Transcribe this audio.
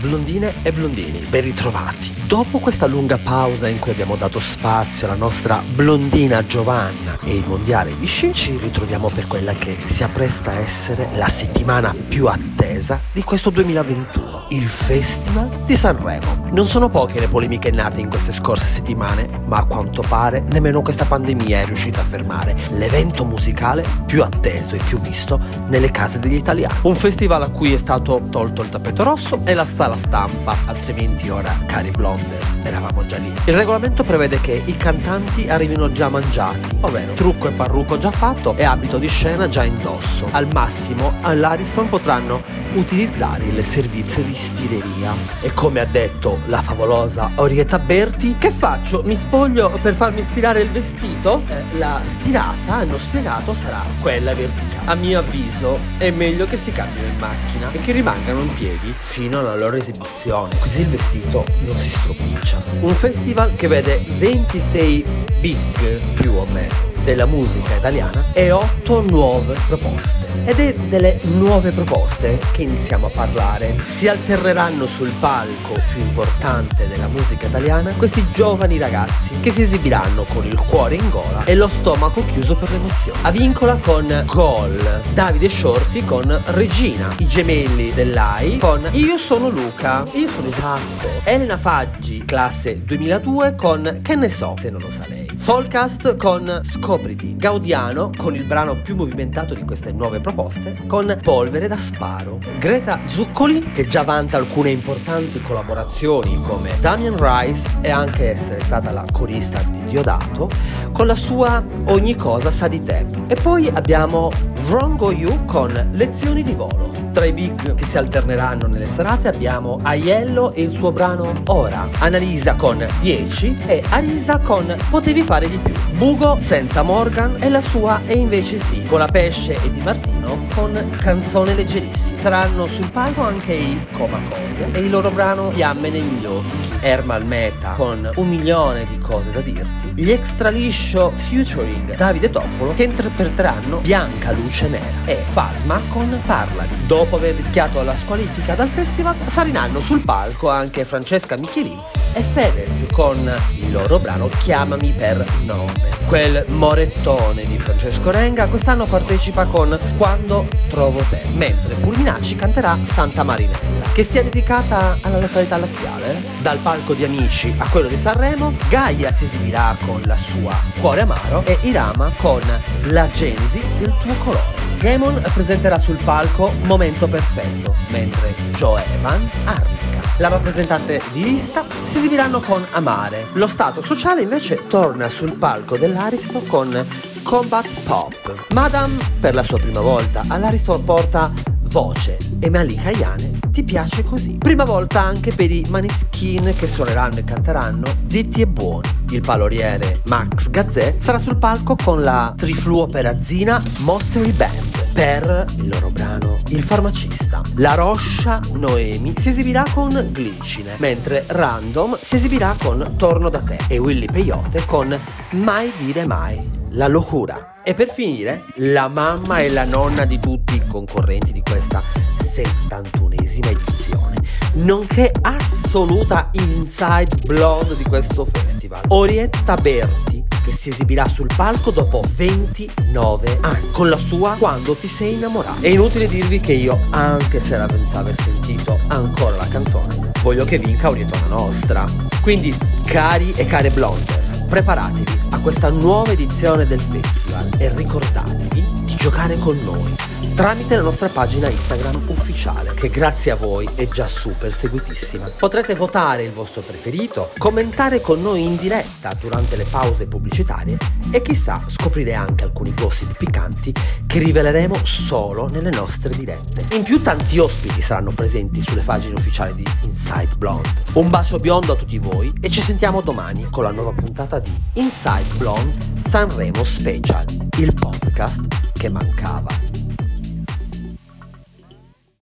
Blondine e blondini, ben ritrovati. Dopo questa lunga pausa in cui abbiamo dato spazio alla nostra blondina Giovanna e il mondiale di sci, ci ritroviamo per quella che si appresta a essere la settimana più attesa di questo 2021, il Festival di Sanremo. Non sono poche le polemiche nate in queste scorse settimane, ma a quanto pare nemmeno questa pandemia è riuscita a fermare l'evento musicale più atteso e più visto nelle case degli italiani. Un festival a cui è stato tolto il tappeto rosso e la sala stampa, altrimenti ora, cari blonders, eravamo già lì. Il regolamento prevede che i cantanti arrivino già mangiati, ovvero trucco e parrucco già fatto e abito di scena già indosso. Al massimo all'Ariston potranno utilizzare il servizio di stileria. E come ha detto la favolosa Orietta Berti, che faccio? Mi spoglio per farmi stirare il vestito? La stirata, hanno spiegato, sarà quella verticale. A mio avviso è meglio che si cambino in macchina e che rimangano in piedi fino alla loro esibizione, così il vestito non si stropiccia. Un festival che vede 26 big, più o meno, della musica italiana e 8 nuove proposte. Ed è delle nuove proposte che iniziamo a parlare. Si alterneranno sul palco più importante della musica italiana questi giovani ragazzi che si esibiranno con il cuore in gola e lo stomaco chiuso per l'emozione. A vincola con Gol, Davide Shorty con Regina, i gemelli dell'AI con Io sono Luca, Io sono Isacco, Elena Faggi, classe 2002 con Che ne so se non lo sa lei, Fallcast con Scopriti, Gaudiano con il brano più movimentato di queste nuove proposte con Polvere da sparo, Greta Zuccoli che già vanta alcune importanti collaborazioni come Damian Rice e anche essere stata la corista di Diodato con la sua Ogni cosa sa di te, e poi abbiamo Wrong Go You con Lezioni di volo. Tra i big che si alterneranno nelle serate abbiamo Aiello e il suo brano Ora, Annalisa con 10 e Arisa con Potevi fare di più, Bugo senza Morgan e la sua E invece sì, con La Pesce e Di Martino con Canzone leggerissima. Saranno sul palco anche i Coma Cose e il loro brano Fiamme negli occhi, Ermal Meta con Un milione di cose da dirti, gli Extraliscio featuring Davide Toffolo che interpreteranno Bianca luce nera e Fasma con Parlami. Dopo aver rischiato la squalifica dal festival saliranno sul palco anche Francesca Michelin e Fedez con il loro brano Chiamami per nome. Quel morettone di Francesco Renga quest'anno partecipa con Quando trovo te, mentre Fulminacci canterà Santa Marinella, che sia dedicata alla località laziale. Dal palco di Amici a quello di Sanremo, Gaia si esibirà con la sua Cuore amaro e Irama con La genesi del tuo colore. Gaemon presenterà sul palco Momento perfetto, mentre Joe Evan Arnica. La rappresentante di Lista si esibiranno con Amare. Lo Stato Sociale invece torna sul palco dell'Aristo con Combat Pop. Madame per la sua prima volta all'Aristo porta Voce e Malika Yane Ti piace così. Prima volta anche per i Maneskin che suoneranno e canteranno Zitti e buoni. Il paloriere Max Gazzè sarà sul palco con la trifluoperazzina Mostery Band per il loro brano Il farmacista. La Roscia Noemi si esibirà con Glicine, mentre Random si esibirà con Torno da te e Willy Peyote con Mai dire mai, La locura. E per finire la mamma e la nonna di tutti i concorrenti di questa 71esima edizione, nonché assoluta Inside Blonde di questo festival, Orietta Berti, che si esibirà sul palco dopo 29 anni con la sua Quando ti sei innamorato. È inutile dirvi che io, anche se la pensavo aver sentito ancora la canzone, voglio che vinca Orietta nostra. Quindi cari e care blonders, preparatevi a questa nuova edizione del festival e ricordatevi di giocare con noi tramite la nostra pagina Instagram ufficiale, che grazie a voi è già super seguitissima. Potrete votare il vostro preferito, commentare con noi in diretta durante le pause pubblicitarie e chissà scoprire anche alcuni gossip piccanti che riveleremo solo nelle nostre dirette. In più tanti ospiti saranno presenti sulle pagine ufficiali di Inside Blonde. Un bacio biondo a tutti voi e ci sentiamo domani con la nuova puntata di Inside Blonde Sanremo Special, il podcast che mancava.